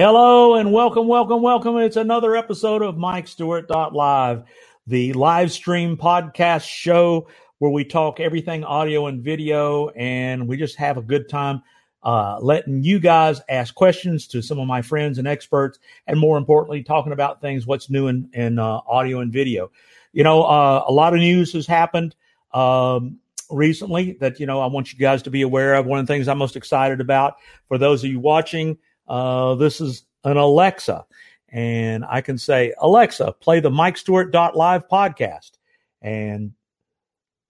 Hello and welcome, welcome, welcome. It's another episode of MikeStewart.Live, the live stream podcast show where we talk everything audio and video, and we just have a good time letting you guys ask questions to some of my friends and experts, and more importantly, talking about things, what's new in audio and video. You know, a lot of news has happened recently that, you know, I want you guys to be aware of. One of the things I'm most excited about, for those of you watching, this is an Alexa, and I can say, Alexa, play the MikeStewart.Live podcast. And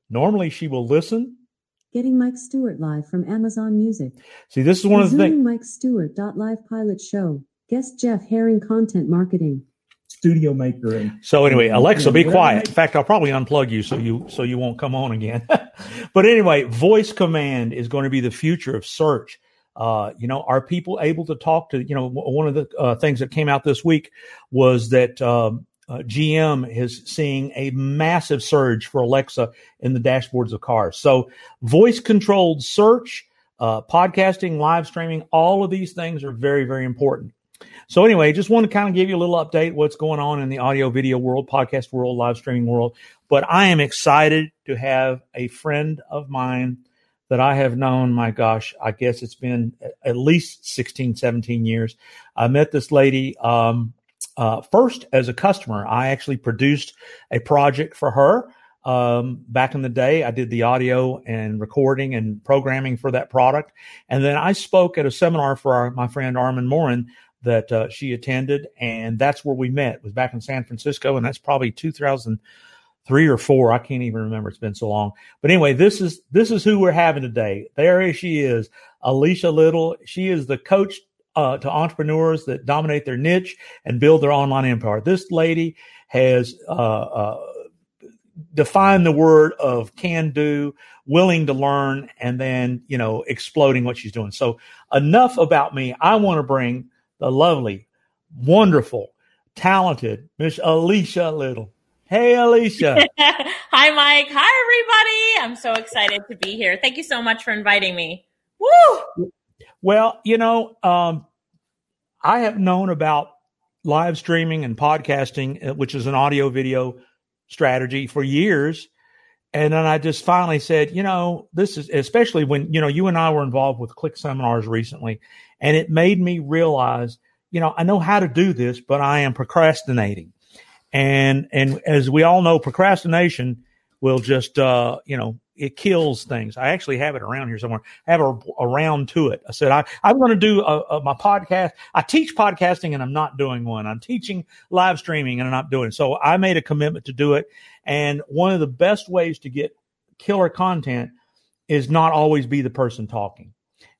normally she will listen. Getting Mike Stewart live from Amazon Music. See, this is one of the things. MikeStewart.Live pilot show. Guest Jeff Herring, content marketing. Studio maker. So anyway, Alexa, be quiet. In fact, I'll probably unplug you so you won't come on again. But anyway, voice command is going to be the future of search. You know, are people able to talk to, you know, one of the things that came out this week was that GM is seeing a massive surge for Alexa in the dashboards of cars. So voice controlled search, podcasting, live streaming, all of these things are very, very important. So anyway, just want to kind of give you a little update what's going on in the audio video world, podcast world, live streaming world. But I am excited to have a friend of mine that I have known, my gosh, I guess it's been at least 16, 17 years. I met this lady first as a customer. I actually produced a project for her back in the day. I did the audio and recording and programming for that product. And then I spoke at a seminar for my friend Armin Morin that she attended, and that's where we met. It was back in San Francisco, and that's probably 2003 or 4. I can't even remember. It's been so long. But anyway, this is who we're having today. There she is, Alycia Lyttle. She is the coach to entrepreneurs that dominate their niche and build their online empire. This lady has defined the word of can do, willing to learn, and then, you know, exploding what she's doing. So enough about me. I want to bring the lovely, wonderful, talented Miss Alycia Lyttle. Hey, Alycia. Hi, Mike. Hi, everybody. I'm so excited to be here. Thank you so much for inviting me. Woo! Well, you know, I have known about live streaming and podcasting, which is an audio video strategy, for years. And then I just finally said, you know, this is, especially when, you know, you and I were involved with Click Seminars recently, and it made me realize, you know, I know how to do this, but I am procrastinating. And as we all know, procrastination will just, you know, it kills things. I actually have it around here somewhere. I have a round to it. I said, I'm going to do my podcast. I teach podcasting and I'm not doing one. I'm teaching live streaming and I'm not doing it. So I made a commitment to do it. And one of the best ways to get killer content is not always be the person talking.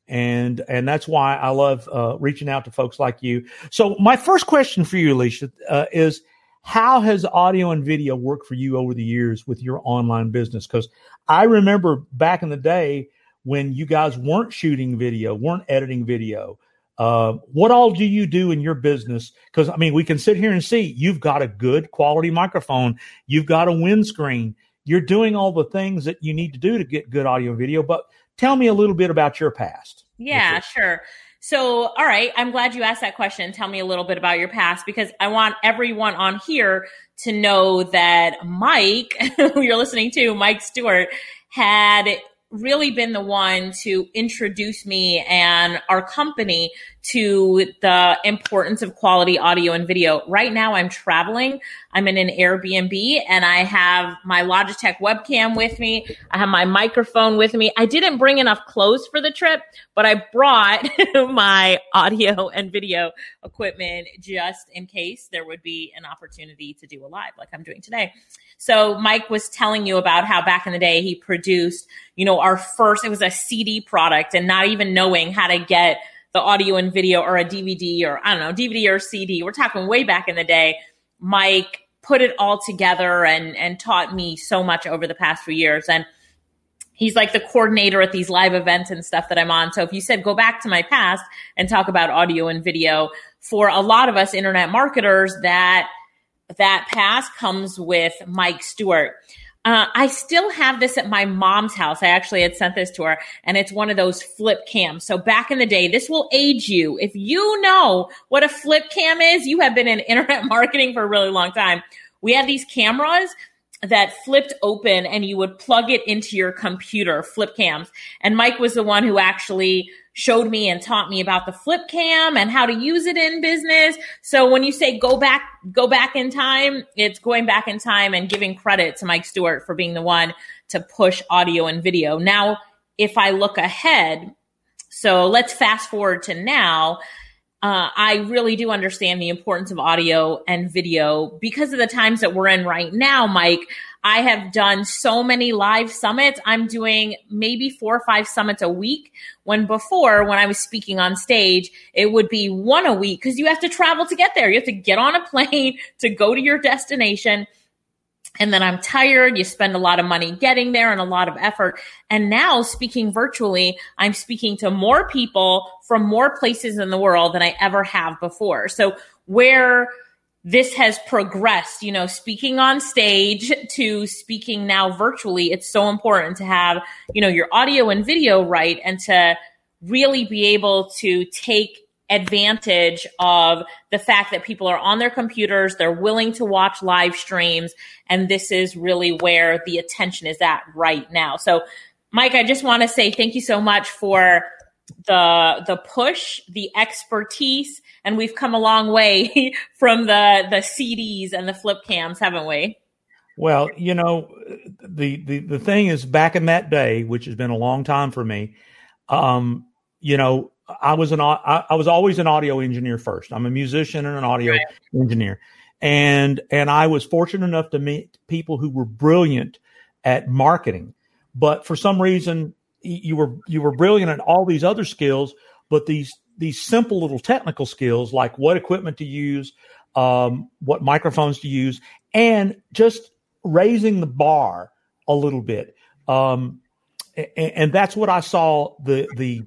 And that's why I love reaching out to folks like you. So my first question for you, Alycia, is, how has audio and video worked for you over the years with your online business? Because I remember back in the day when you guys weren't shooting video, weren't editing video. What all do you do in your business? Because, I mean, we can sit here and see you've got a good quality microphone. You've got a windscreen. You're doing all the things that you need to do to get good audio and video. But tell me a little bit about your past. Yeah, sure. So, all right, I'm glad you asked that question. Tell me a little bit about your past, because I want everyone on here to know that Mike, who you're listening to, Mike Stewart, had really been the one to introduce me and our company to the importance of quality audio and video. Right now, I'm traveling. I'm in an Airbnb, and I have my Logitech webcam with me. I have my microphone with me. I didn't bring enough clothes for the trip, but I brought my audio and video equipment just in case there would be an opportunity to do a live like I'm doing today. So Mike was telling you about how back in the day he produced, you know, our first, it was a CD product, and not even knowing how to get the audio and video, or a DVD, or I don't know, DVD or CD. We're talking way back in the day. Mike put it all together and taught me so much over the past few years. And he's like the coordinator at these live events and stuff that I'm on. So if you said, go back to my past and talk about audio and video, for a lot of us internet marketers, that past comes with Mike Stewart. I still have this at my mom's house. I actually had sent this to her, and it's one of those flip cams. So back in the day, this will age you. If you know what a flip cam is, you have been in internet marketing for a really long time. We had these cameras that flipped open, and you would plug it into your computer, flip cams. And Mike was the one who actually showed me and taught me about the flip cam and how to use it in business. So when you say go back in time, it's going back in time and giving credit to Mike Stewart for being the one to push audio and video. Now, if I look ahead, so let's fast forward to now, I really do understand the importance of audio and video because of the times that we're in right now, Mike. I have done so many live summits. I'm doing maybe 4 or 5 summits a week, when before, when I was speaking on stage, it would be 1 a week because you have to travel to get there. You have to get on a plane to go to your destination. And then I'm tired. You spend a lot of money getting there and a lot of effort. And now speaking virtually, I'm speaking to more people from more places in the world than I ever have before. So where this has progressed, you know, speaking on stage to speaking now virtually, it's so important to have, you know, your audio and video right and to really be able to take advantage of the fact that people are on their computers, they're willing to watch live streams, and this is really where the attention is at right now. So, Mike, I just want to say thank you so much for the push, the expertise, and we've come a long way from the CDs and the flip cams, haven't we? Well, you know, the thing is, back in that day, which has been a long time for me, you know, I was always an audio engineer first. I'm a musician and an audio engineer. And I was fortunate enough to meet people who were brilliant at marketing, but for some reason you were brilliant at all these other skills, but these simple little technical skills, like what equipment to use, what microphones to use, and just raising the bar a little bit. And that's what I saw the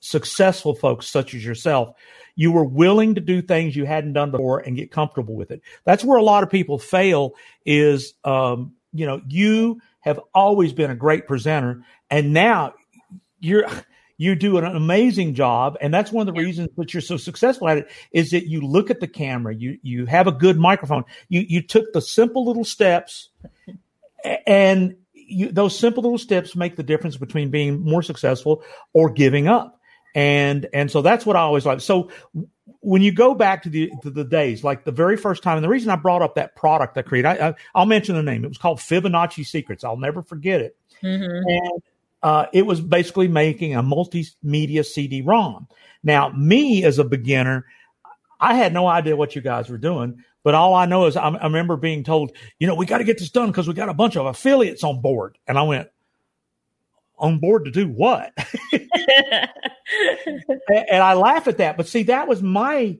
successful folks such as yourself. You were willing to do things you hadn't done before and get comfortable with it. That's where a lot of people fail is, you know, you have always been a great presenter, and now you do an amazing job. And that's one of the reasons that you're so successful at it is that you look at the camera, you have a good microphone. You took the simple little steps, and those simple little steps make the difference between being more successful or giving up. And so that's what I always like. So when you go back to the days, like the very first time, and the reason I brought up that product I created, I'll mention the name. It was called Fibonacci Secrets. I'll never forget it. Mm-hmm. And it was basically making a multimedia CD-ROM. Now, me as a beginner, I had no idea what you guys were doing, but all I know is I remember being told, you know, we got to get this done because we got a bunch of affiliates on board. And I went, on board to do what? And I laugh at that. But see, that was my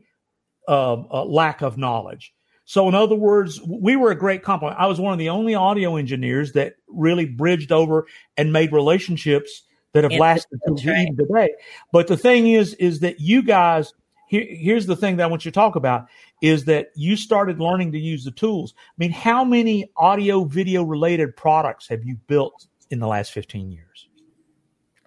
lack of knowledge. So in other words, we were a great complement. I was one of the only audio engineers that really bridged over and made relationships that have lasted until even today. But the thing is that you guys, here's the thing that I want you to talk about, is that you started learning to use the tools. I mean, how many audio, video related products have you built in the last 15 years?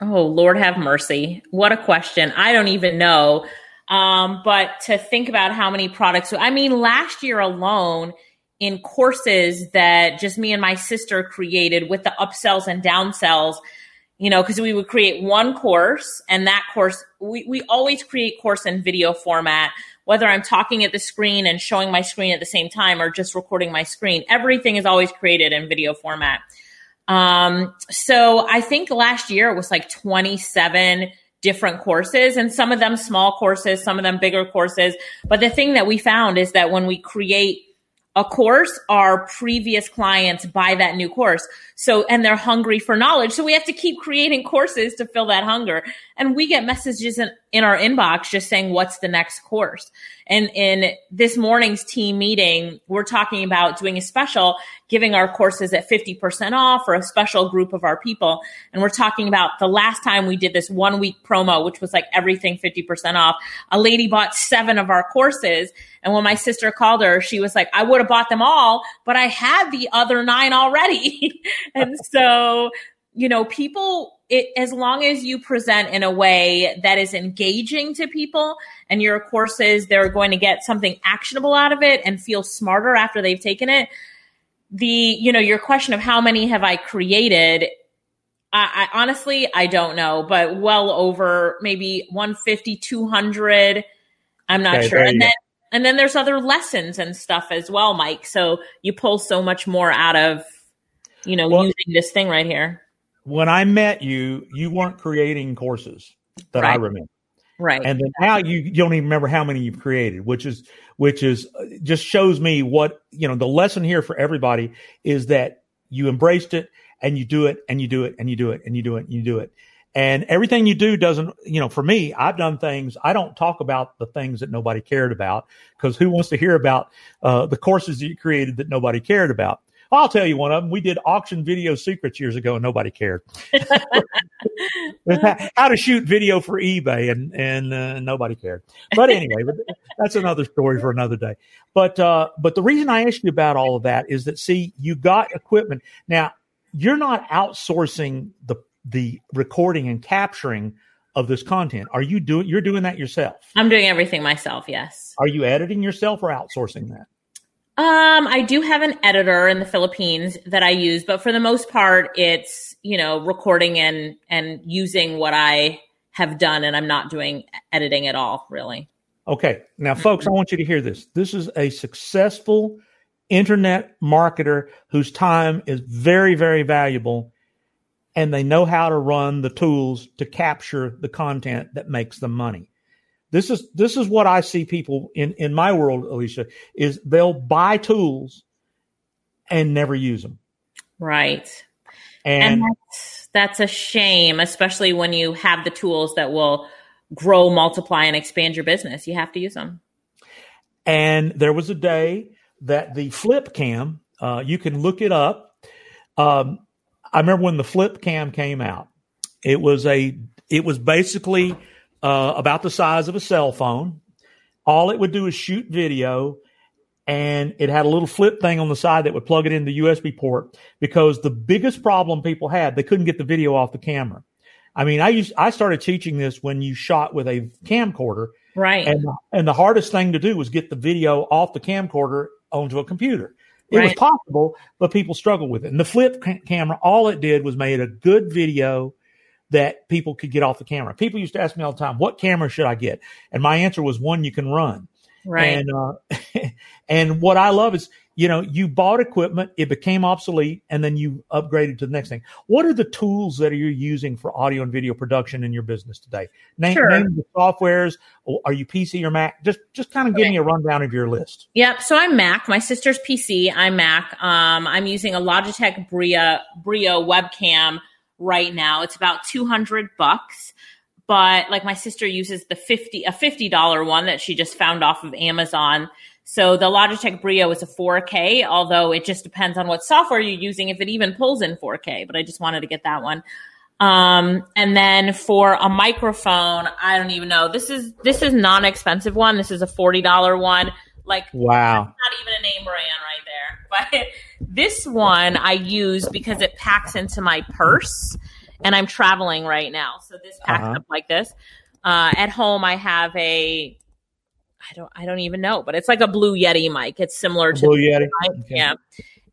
Oh, Lord have mercy. What a question. I don't even know. But to think about how many products, I mean, last year alone in courses that just me and my sister created with the upsells and downsells, you know, because we would create one course, and that course, we always create course in video format, whether I'm talking at the screen and showing my screen at the same time or just recording my screen. Everything is always created in video format. So I think last year it was like 27 different courses, and some of them small courses, some of them bigger courses. But the thing that we found is that when we create a course, our previous clients buy that new course. So, and they're hungry for knowledge. So we have to keep creating courses to fill that hunger. And we get messages in our inbox just saying, what's the next course? And in this morning's team meeting, we're talking about doing a special, giving our courses at 50% off for a special group of our people. And we're talking about the last time we did this 1 week promo, which was like everything 50% off. A lady bought 7 of our courses. And when my sister called her, she was like, I would have bought them all, but I had the other 9 already. And so, you know, people, as long as you present in a way that is engaging to people and your courses, they're going to get something actionable out of it and feel smarter after they've taken it. Your question of how many have I created, I honestly, I don't know, but well over maybe 150, 200. I'm not sure. And then there's other lessons and stuff as well, Mike. So you pull so much more out of, using this thing right here. When I met you, you weren't creating courses that I remember. Right. And then now you don't even remember how many you've created, which is just shows me what, the lesson here for everybody is that you embraced it and you do it and you do it and you do it and you do it and you do it. And everything you do doesn't, for me, I've done things. I don't talk about the things that nobody cared about, because who wants to hear about the courses that you created that nobody cared about? I'll tell you one of them. We did auction video secrets years ago and nobody cared. How to shoot video for eBay and nobody cared. But anyway, that's another story for another day. But the reason I asked you about all of that is that, see, you got equipment. Now, you're not outsourcing the recording and capturing of this content. You're doing that yourself? I'm doing everything myself. Yes. Are you editing yourself or outsourcing that? I do have an editor in the Philippines that I use, but for the most part, it's, recording and using what I have done, and I'm not doing editing at all, really. Okay. Now, folks, I want you to hear this. This is a successful internet marketer whose time is very, very valuable, and they know how to run the tools to capture the content that makes them money. This is what I see people in my world, Alycia, is they'll buy tools and never use them. Right. And that's a shame, especially when you have the tools that will grow, multiply, and expand your business. You have to use them. And there was a day that the flip cam, you can look it up. I remember when the flip cam came out. It was basically about the size of a cell phone. All it would do is shoot video, and it had a little flip thing on the side that would plug it into the USB port, because the biggest problem people had, they couldn't get the video off the camera. I mean, I started teaching this when you shot with a camcorder. Right. And the hardest thing to do was get the video off the camcorder onto a computer. It was possible, but people struggled with it. And the flip camera, all it did was made a good video that people could get off the camera. People used to ask me all the time, what camera should I get? And my answer was one you can run. Right. And and what I love is, you bought equipment, it became obsolete, and then you upgraded to the next thing. What are the tools that you're using for audio and video production in your business today? Name the softwares. Are you PC or Mac? Just kind of give me a rundown of your list. Yep. So I'm Mac. My sister's PC. I'm Mac. I'm using a Logitech Brio webcam right now. It's about $200, but like my sister uses a $50 one that she just found off of Amazon. So the Logitech Brio is a 4K, although it just depends on what software you're using, if it even pulls in 4K, but I just wanted to get that one. And then for a microphone, I don't even know. This is non-expensive one. This is a $40 one. Like, wow, that's not even a name brand right there. But this one I use because it packs into my purse, and I'm traveling right now. So this packs up like this. At home, I have a, I don't even know, but it's like a Blue Yeti mic. It's similar to Blue Yeti. Okay. Yeah.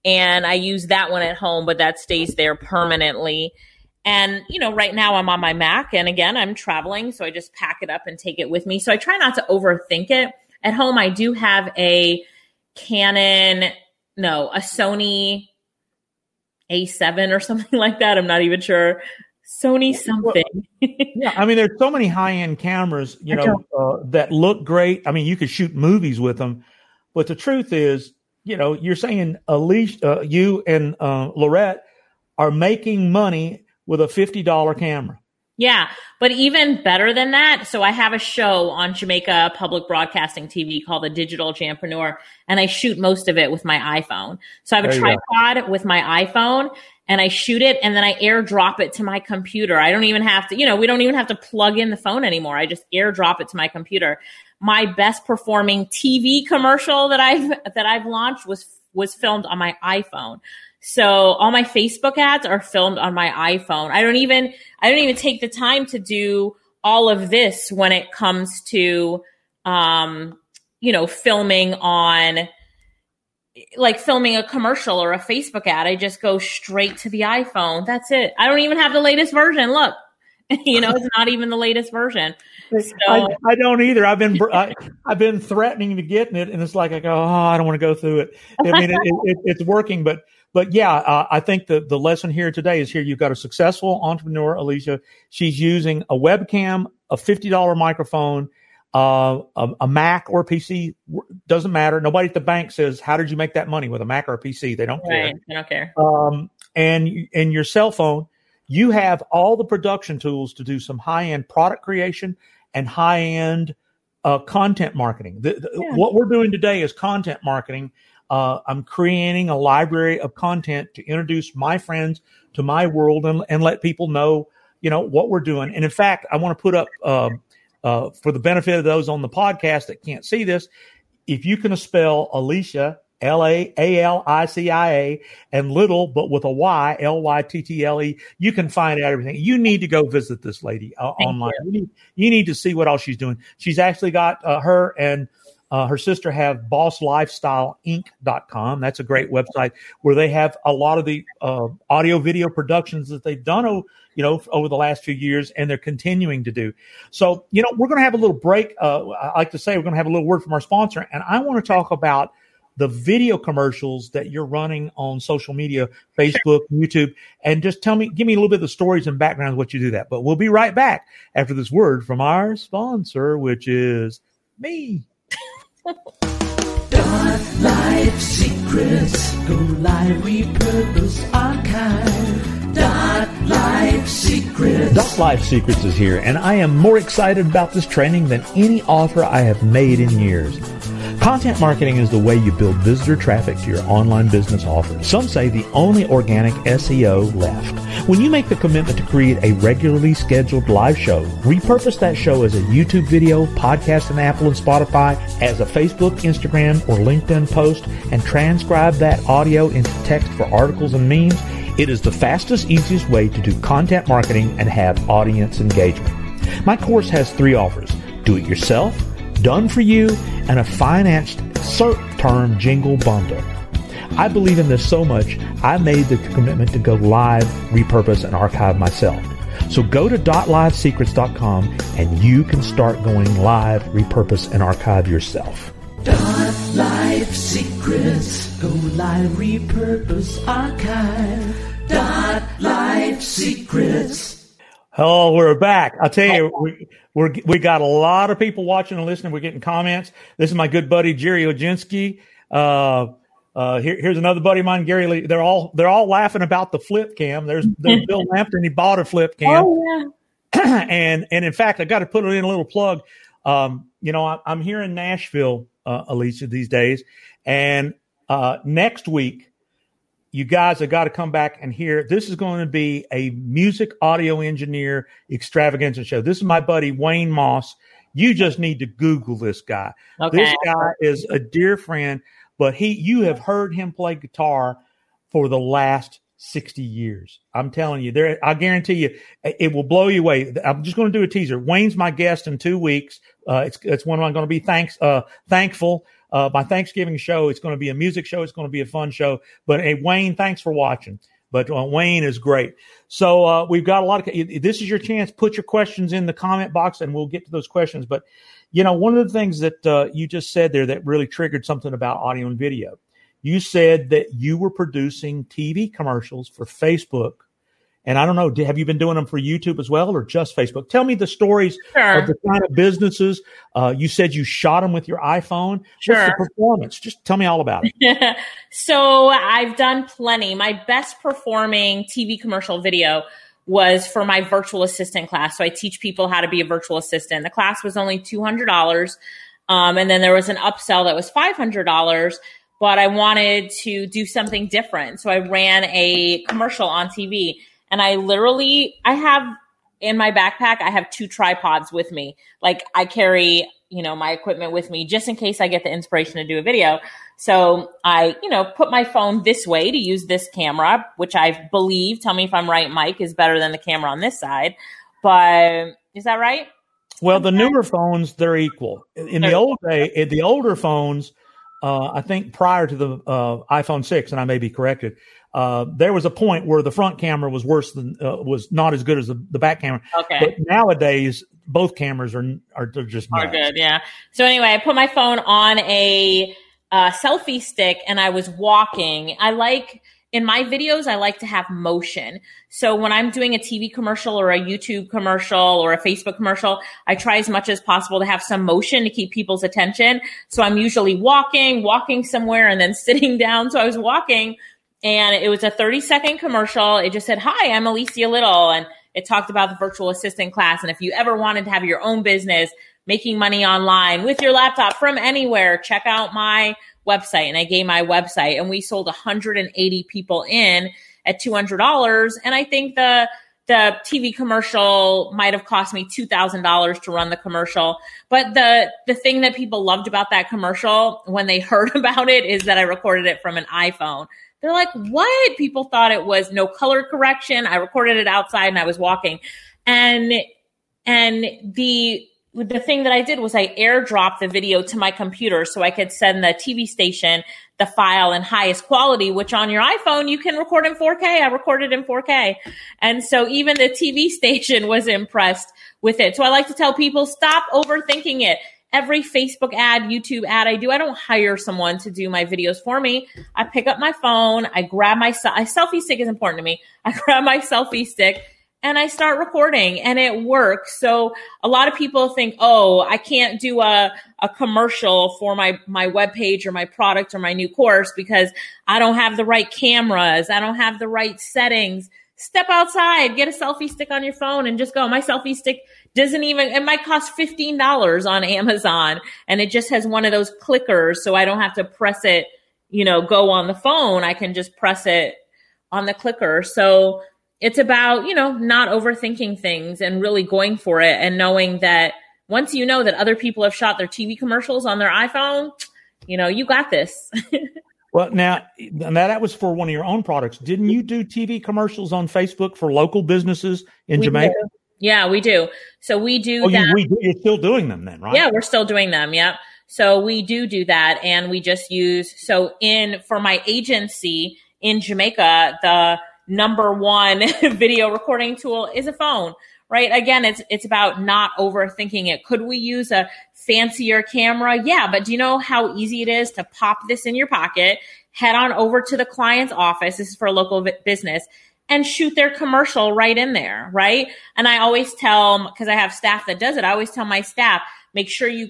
And I use that one at home, but that stays there permanently. And, right now I'm on my Mac, and again, I'm traveling. So I just pack it up and take it with me. So I try not to overthink it. At home, I do have a Sony A7 or something like that. I'm not even sure. Sony something. Yeah, I mean, there's so many high-end cameras, that look great. I mean, you could shoot movies with them. But the truth is, you're saying Alycia, you and Lorette are making money with a $50 camera. Yeah, but even better than that. So I have a show on Jamaica Public Broadcasting TV called the Digital Jampreneur, and I shoot most of it with my iPhone. So I have a tripod with my iPhone, and I shoot it and then I airdrop it to my computer. I don't even have to, you know, we don't even have to plug in the phone anymore. I just airdrop it to my computer. My best performing TV commercial that I've launched was filmed on my iPhone. So all my Facebook ads are filmed on my iPhone. I don't even take the time to do all of this when it comes to, you know, filming on, like filming a commercial or a Facebook ad. I just go straight to the iPhone. That's it. I don't even have the latest version. Look, you know, it's not even the latest version. So, I don't either. I've been threatening to get in it, and it's like I go, oh, I don't want to go through it. I mean, it's working, but yeah, I think the lesson here today is here. You've got a successful entrepreneur, Alycia. She's using a webcam, a $50 microphone, a Mac or a PC, doesn't matter. Nobody at the bank says, how did you make that money with a Mac or a PC? They don't care. Right, they don't care. And your cell phone, you have all the production tools to do some high-end product creation and high-end content marketing. What we're doing today is content marketing. I'm creating a library of content to introduce my friends to my world and let people know, you know, what we're doing. And in fact, I want to put up, for the benefit of those on the podcast that can't see this, if you can spell Alycia, L-A-A-L-I-C-I-A, and Little, but with a Y, L-Y-T-T-L-E, you can find out everything. You need to go visit this lady online. You need to see what all she's doing. She's actually got her and her sister have BossLifestyleInc.com. That's a great website where they have a lot of the audio video productions that they've done over the last few years, and they're continuing to do. So, you know, we're going to have a little break. I like to say we're going to have a little word from our sponsor, and I want to talk about the video commercials that you're running on social media, Facebook, YouTube, and just give me a little bit of the stories and background of what you do that. But we'll be right back after this word from our sponsor, which is me. DotLiveSecrets, go live, repurpose, archive. DotLiveSecrets. DotLiveSecrets is here, and I am more excited about this training than any offer I have made in years. Content marketing is the way you build visitor traffic to your online business offer. Some say the only organic SEO left. When you make the commitment to create a regularly scheduled live show, repurpose that show as a YouTube video, podcast in Apple and Spotify, as a Facebook, Instagram, or LinkedIn post, and transcribe that audio into text for articles and memes, it is the fastest, easiest way to do content marketing and have audience engagement. My course has three offers: do it yourself, done for you, and a financed SERP term jingle bundle. I believe in this so much, I made the commitment to go live, repurpose, and archive myself. So go to DotLiveSecrets.com and you can start going live, repurpose, and archive yourself. DotLiveSecrets, go live, repurpose, archive. DotLiveSecrets. Oh, we're back. I'll tell you, we got a lot of people watching and listening. We're getting comments. This is my good buddy, Jerry Oginski. Here's another buddy of mine, Gary Lee. They're all laughing about the flip cam. There's Bill Lampton. He bought a flip cam. Oh, yeah. and in fact, I got to put in a little plug. You know, I'm here in Nashville, Alycia, these days. And next week, you guys have got to come back and hear. This is going to be a music audio engineer extravaganza show. This is my buddy, Wayne Moss. You just need to Google this guy. Okay. This guy is a dear friend, but you have heard him play guitar for the last 60 years. I'm telling you, I guarantee you, it will blow you away. I'm just going to do a teaser. Wayne's my guest in 2 weeks. It's one I'm going to be thankful. My Thanksgiving show, it's going to be a music show. It's going to be a fun show. But hey, Wayne, thanks for watching. But Wayne is great. So we've got a lot of – this is your chance. Put your questions in the comment box, and we'll get to those questions. But, you know, one of the things that you just said there that really triggered something about audio and video, you said that you were producing TV commercials for Facebook. And I don't know, have you been doing them for YouTube as well or just Facebook? Tell me the stories of the kind of businesses. You said you shot them with your iPhone. Sure. What's the performance? Just tell me all about it. So I've done plenty. My best performing TV commercial video was for my virtual assistant class. So I teach people how to be a virtual assistant. The class was only $200. And then there was an upsell that was $500. but I wanted to do something different. So I ran a commercial on TV, and I literally, I have in my backpack, I have 2 tripods with me. Like I carry, you know, my equipment with me just in case I get the inspiration to do a video. So I, you know, put my phone this way to use this camera, which I believe, tell me if I'm right, Mike, is better than the camera on this side. But is that right? Well, the newer phones, they're equal. In the old day, the older phones, I think prior to the iPhone 6, and I may be corrected, there was a point where the front camera was worse than was not as good as the back camera. Okay. But nowadays, both cameras are just not good. Yeah. So anyway, I put my phone on a selfie stick, and I was walking. In my videos, I like to have motion. So when I'm doing a TV commercial or a YouTube commercial or a Facebook commercial, I try as much as possible to have some motion to keep people's attention. So I'm usually walking somewhere and then sitting down. So I was walking, and it was a 30-second commercial. It just said, "Hi, I'm Alycia Lyttle." And it talked about the virtual assistant class. And if you ever wanted to have your own business, making money online with your laptop from anywhere, check out my website. And I gave my website, and we sold 180 people in at $200. And I think the TV commercial might have cost me $2,000 to run the commercial. But the thing that people loved about that commercial when they heard about it is that I recorded it from an iPhone. They're like, what? People thought it was no color correction. I recorded it outside, and I was walking. And the thing that I did was I airdropped the video to my computer so I could send the TV station the file in highest quality, which on your iPhone, you can record in 4K. I recorded in 4K. And so even the TV station was impressed with it. So I like to tell people, stop overthinking it. Every Facebook ad, YouTube ad I do, I don't hire someone to do my videos for me. I pick up my phone. I grab my selfie stick is important to me. I grab my selfie stick, and I start recording, and it works. So a lot of people think, oh, I can't do a commercial for my webpage or my product or my new course because I don't have the right cameras. I don't have the right settings. Step outside, get a selfie stick on your phone, and just go. My selfie stick it might cost $15 on Amazon, and it just has one of those clickers. So I don't have to press it, go on the phone. I can just press it on the clicker. So it's about, not overthinking things and really going for it, and knowing that once you know that other people have shot their TV commercials on their iPhone, you got this. Well, now that was for one of your own products. Didn't you do TV commercials on Facebook for local businesses in Jamaica? Do. Yeah, we do. So we do that. You're still doing them then, right? Yeah, we're still doing them. Yep. So we do that, and we just for my agency in Jamaica, the number one video recording tool is a phone, right? Again, it's about not overthinking it. Could we use a fancier camera? Yeah, but do you know how easy it is to pop this in your pocket, head on over to the client's office, this is for a local business, and shoot their commercial right in there, right? And I always tell, because I have staff that does it, I always tell my staff, make sure you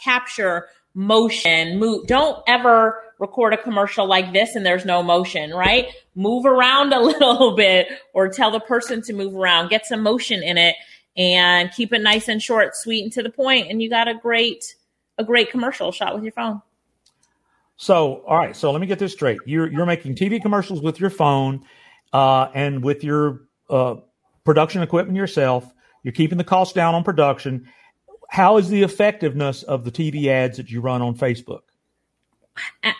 capture motion, move. Don't ever record a commercial like this and there's no motion, right? Move around a little bit, or tell the person to move around, get some motion in it, and keep it nice and short, sweet, and to the point. And you got a great commercial shot with your phone. So, all right. So let me get this straight. You're making TV commercials with your phone, and with your, production equipment yourself. You're keeping the cost down on production. How is the effectiveness of the TV ads that you run on Facebook?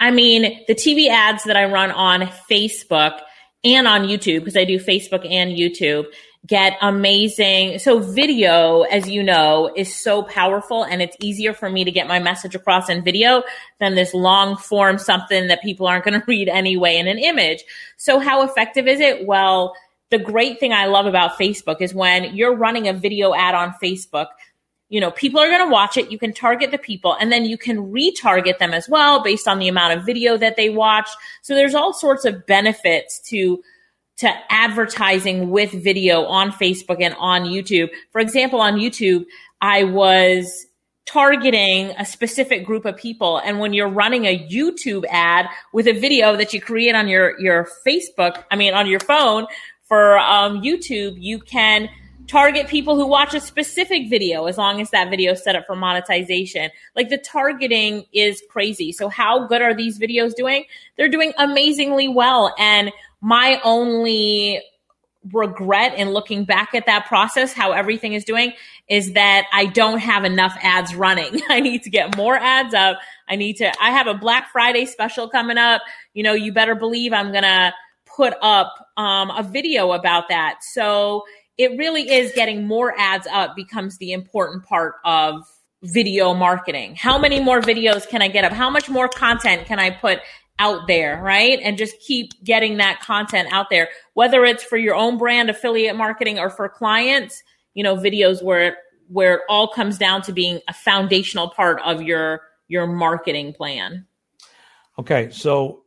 I mean, the TV ads that I run on Facebook and on YouTube, because I do Facebook and YouTube, get amazing. So video, as you know, is so powerful, and it's easier for me to get my message across in video than this long form, something that people aren't going to read anyway, in an image. So how effective is it? Well, the great thing I love about Facebook is when you're running a video ad on Facebook, people are going to watch it. You can target the people, and then you can retarget them as well based on the amount of video that they watched. So there's all sorts of benefits to advertising with video on Facebook and on YouTube. For example, on YouTube, I was targeting a specific group of people. And when you're running a YouTube ad with a video that you create on your phone for YouTube, you can target people who watch a specific video as long as that video is set up for monetization. Like, the targeting is crazy. So how good are these videos doing? They're doing amazingly well. And my only regret in looking back at that process, how everything is doing, is that I don't have enough ads running. I need to get more ads up. I have a Black Friday special coming up. You know, you better believe I'm going to put up a video about that. So it really is getting more ads up becomes the important part of video marketing. How many more videos can I get up? How much more content can I put out there, right? And just keep getting that content out there, whether it's for your own brand, affiliate marketing, or for clients, you know, videos where it all comes down to being a foundational part of your marketing plan. Okay. So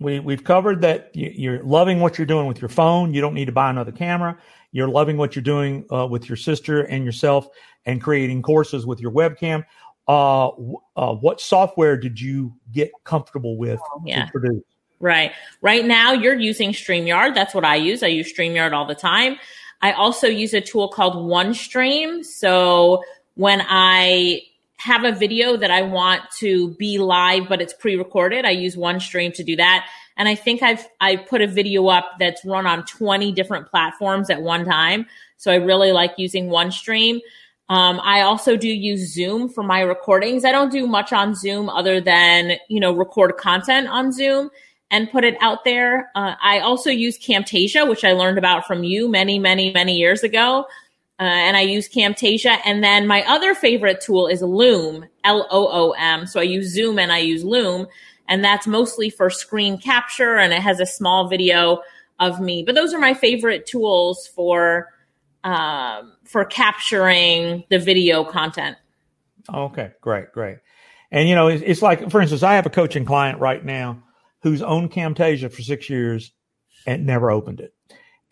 we've covered that you're loving what you're doing with your phone. You don't need to buy another camera. You're loving what you're doing with your sister and yourself and creating courses with your webcam. What software did you get comfortable with to produce? Right. Right now you're using StreamYard. That's what I use. I use StreamYard all the time. I also use a tool called OneStream. So when I have a video that I want to be live, but it's pre-recorded, I use OneStream to do that. And I think I put a video up that's run on 20 different platforms at one time. So I really like using OneStream. I also do use Zoom for my recordings. I don't do much on Zoom other than, you know, record content on Zoom and put it out there. I also use Camtasia, which I learned about from you many, many, many years ago. And I use Camtasia. And then my other favorite tool is Loom, L-O-O-M. So I use Zoom and I use Loom. And that's mostly for screen capture. And it has a small video of me. But those are my favorite tools for capturing the video content. Okay, great. And, you know, it's like, for instance, I have a coaching client right now who's owned Camtasia for 6 years and never opened it.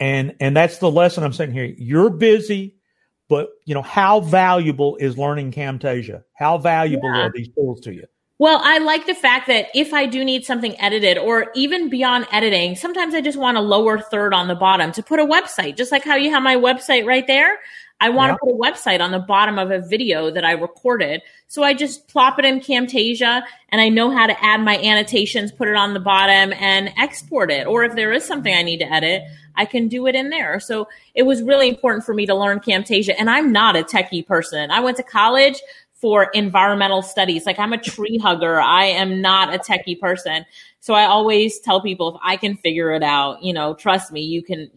And that's the lesson I'm saying here. You're busy, but, you know, how valuable is learning Camtasia? How valuable are these tools to you? Well, I like the fact that if I do need something edited, or even beyond editing, sometimes I just want a lower third on the bottom to put a website, just like how you have my website right there. I want to put a website on the bottom of a video that I recorded. So I just plop it in Camtasia, and I know how to add my annotations, put it on the bottom, and export it. Or if there is something I need to edit, I can do it in there. So it was really important for me to learn Camtasia. And I'm not a techie person. I went to college for environmental studies. Like, I'm a tree hugger. I am not a techie person. So I always tell people, if I can figure it out, you know, trust me, you can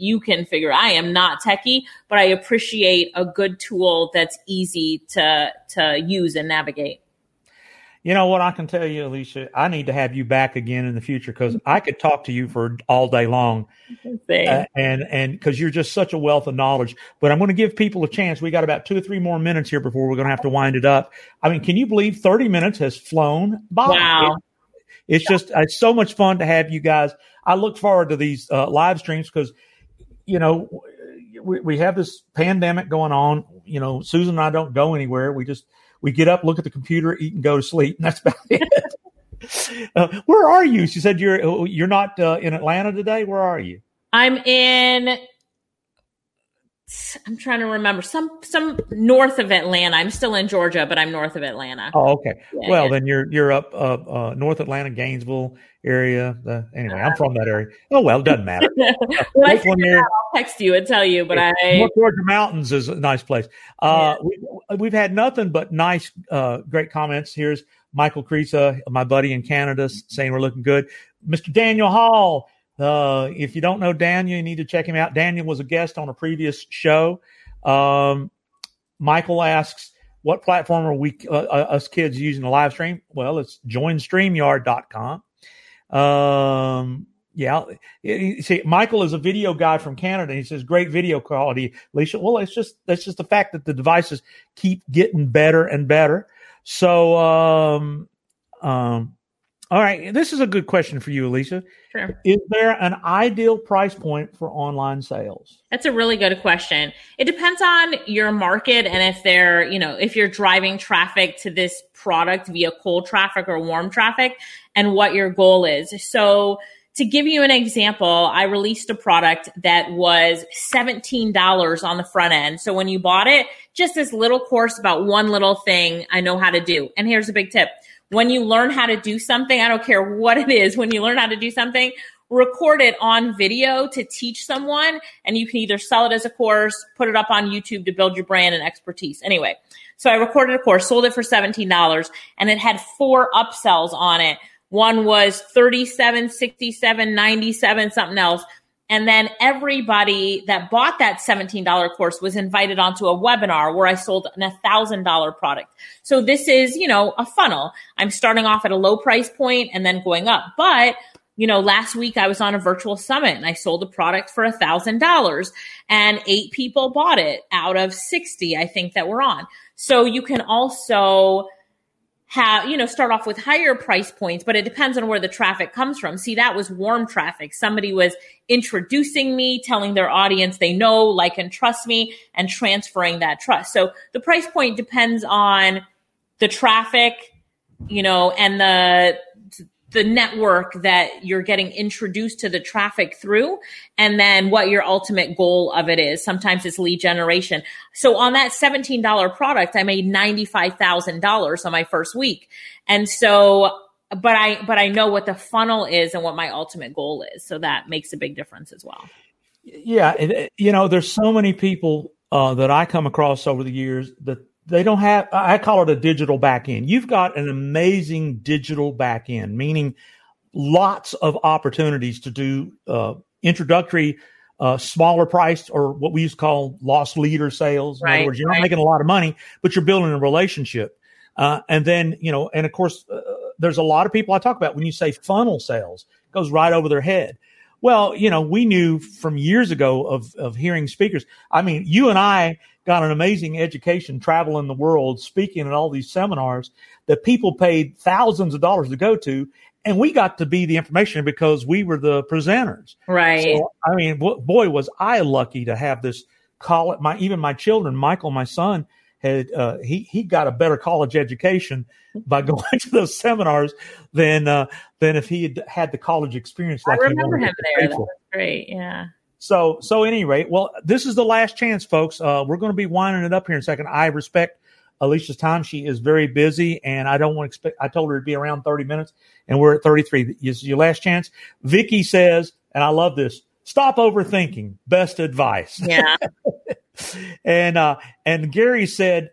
figure it. I am not techie, but I appreciate a good tool that's easy to use and navigate. You know what I can tell you, Alycia, I need to have you back again in the future, because I could talk to you for all day long, and because you're just such a wealth of knowledge. But I'm going to give people a chance. We got about 2 or 3 more minutes here before we're going to have to wind it up. I mean, can you believe 30 minutes has flown by? Wow. It's so much fun to have you guys. I look forward to these live streams, because, you know, we have this pandemic going on. You know, Susan and I don't go anywhere. We get up, look at the computer, eat, and go to sleep. And that's about it. Where are you? She said you're not in Atlanta today. Where are you? I'm trying to remember, some north of Atlanta. I'm still in Georgia, but I'm north of Atlanta. Oh, okay. Yeah, well, then you're up North Atlanta, Gainesville area. Anyway, I'm from that area. Oh, well, it doesn't matter. I'll text you and tell you. But North Georgia mountains is a nice place. We've had nothing but nice, great comments. Here's Michael Creesa, my buddy in Canada, saying we're looking good. Mr. Daniel Hall. If you don't know Daniel, you need to check him out. Daniel was a guest on a previous show. Michael asks, what platform are we, us kids, using to live stream? Well, it's joinstreamyard.com. See, Michael is a video guy from Canada. He says, great video quality, Alycia. Well, that's just the fact that the devices keep getting better and better. So, all right. This is a good question for you, Alycia. Sure. Is there an ideal price point for online sales? That's a really good question. It depends on your market, and if you're driving traffic to this product via cold traffic or warm traffic, and what your goal is. So To give you an example, I released a product that was $17 on the front end. So when you bought it, just this little course about one little thing I know how to do. And here's a big tip. When you learn how to do something, I don't care what it is, when you learn how to do something, record it on video to teach someone, and you can either sell it as a course, put it up on YouTube to build your brand and expertise. Anyway, so I recorded a course, sold it for $17, and it had 4 upsells on it. One was 37, 67, 97, something else. And then everybody that bought that $17 course was invited onto a webinar where I sold an $1,000 product. So this is, you know, a funnel. I'm starting off at a low price point and then going up. But, you know, last week I was on a virtual summit and I sold a product for $1,000 and 8 people bought it out of 60, I think, that were on. So you can also have, you know, start off with higher price points, but it depends on where the traffic comes from. See, that was warm traffic. Somebody was introducing me, telling their audience they know, like, and trust me, and transferring that trust. So the price point depends on the traffic, you know, and the network that you're getting introduced to the traffic through, and then what your ultimate goal of it is. Sometimes it's lead generation. So on that $17 product, I made $95,000 on my first week. And so, but I know what the funnel is and what my ultimate goal is. So that makes a big difference as well. Yeah. You know, there's so many people that I come across over the years that they don't have, I call it a digital back end. You've got an amazing digital back end, meaning lots of opportunities to do introductory, smaller priced, or what we used to call lost leader sales. In other words, you're not making a lot of money, but you're building a relationship. And then, you know, and of course, there's a lot of people I talk about when you say funnel sales, it goes right over their head. Well, you know, we knew from years ago of hearing speakers. I mean, you and I got an amazing education traveling the world, speaking at all these seminars that people paid thousands of dollars to go to. And we got to be the information because we were the presenters. Right. So, I mean, boy, was I lucky to have this college. Even my children, Michael, my son, had he got a better college education by going to those seminars than if he had had the college experience. Like I remember him there. That was great. Yeah. So at any rate, well, this is the last chance, folks. We're going to be winding it up here in a second. I respect Alicia's time. She is very busy, and I don't want to expect. I told her it'd be around 30 minutes, and we're at 33. This is your last chance. Vicky says, and I love this, stop overthinking. Best advice. Yeah. And Gary said,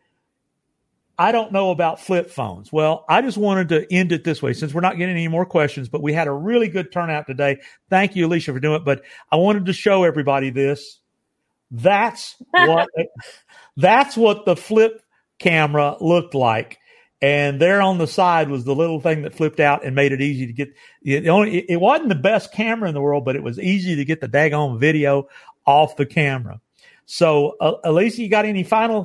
I don't know about flip phones. Well, I just wanted to end it this way since we're not getting any more questions, but we had a really good turnout today. Thank you, Alycia, for doing it. But I wanted to show everybody this. That's what the flip camera looked like. And there on the side was the little thing that flipped out and made it easy to get. It wasn't the best camera in the world, but it was easy to get the daggone video off the camera. So, Alycia, you got any final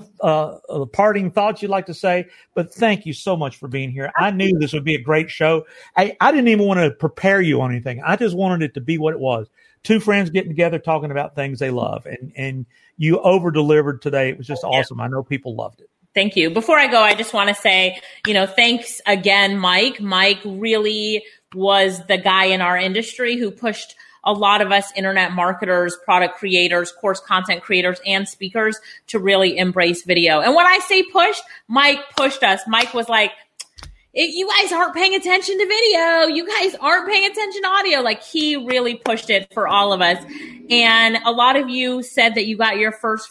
parting thoughts you'd like to say? But thank you so much for being here. I knew this would be a great show. I didn't even want to prepare you on anything. I just wanted it to be what it was. Two friends getting together, talking about things they love. And you over-delivered today. It was just awesome. I know people loved it. Thank you. Before I go, I just want to say, you know, thanks again, Mike. Mike really was the guy in our industry who pushed a lot of us internet marketers, product creators, course content creators, and speakers to really embrace video. And when I say pushed, Mike pushed us. Mike was like, you guys aren't paying attention to video. You guys aren't paying attention to audio. Like, he really pushed it for all of us. And a lot of you said that you got your first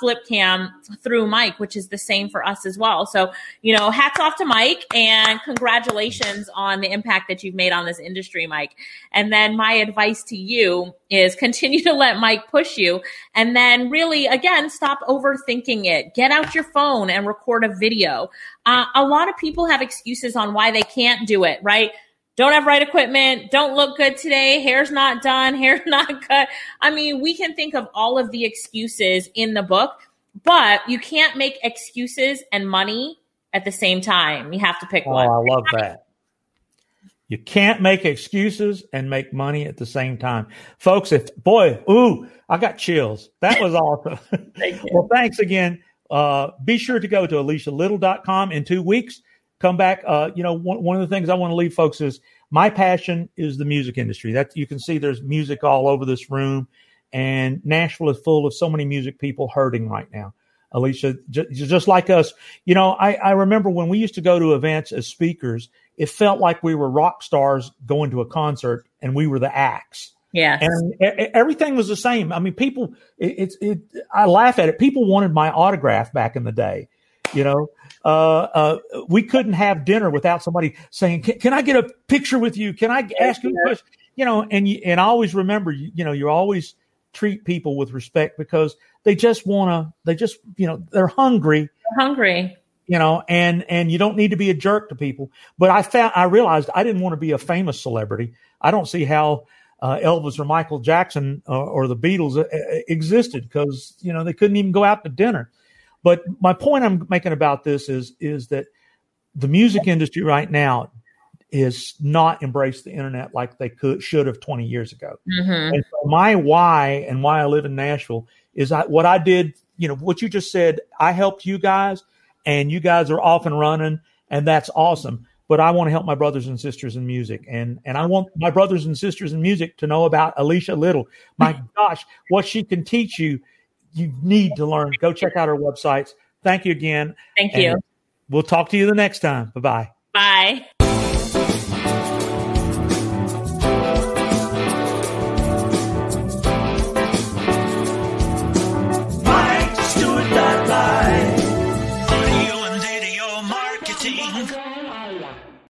flip cam through Mike, which is the same for us as well. So, you know, hats off to Mike and congratulations on the impact that you've made on this industry, Mike. And then my advice to you is continue to let Mike push you. And then really, again, stop overthinking it. Get out your phone and record a video. A lot of people have excuses on why they can't do it, right? Don't have right equipment, don't look good today, hair's not done, hair's not cut. I mean, we can think of all of the excuses in the book, but you can't make excuses and money at the same time. You have to pick one. I love that. You can't make excuses and make money at the same time. Folks, I got chills. That was awesome. Thank you. Well, thanks again. Be sure to go to AliciaLyttle.com in 2 weeks. come back. One of the things I want to leave folks is my passion is the music industry. That you can see there's music all over this room, and Nashville is full of so many music people hurting right now. Alicia, just like us, I remember when we used to go to events as speakers, it felt like we were rock stars going to a concert and we were the acts. Yeah. And everything was the same. I mean, people, I laugh at it. People wanted my autograph back in the day. We couldn't have dinner without somebody saying, can I get a picture with you? Can I ask you a question? And I always remember, you always treat people with respect because they just want to, they're hungry. They're hungry. And you don't need to be a jerk to people. But I realized I didn't want to be a famous celebrity. I don't see how Elvis or Michael Jackson or the Beatles existed because, they couldn't even go out to dinner. But my point I'm making about this is that the music industry right now is not embraced the internet like they should have 20 years ago. Mm-hmm. And so my why and why I live in Nashville is what I did, what you just said, I helped you guys and you guys are off and running and that's awesome. But I want to help my brothers and sisters in music. And I want my brothers and sisters in music to know about Alycia Lyttle. My gosh, what she can teach you. You need to learn. Go check out our websites. Thank you again. Thank you. We'll talk to you the next time. Bye-bye. Bye.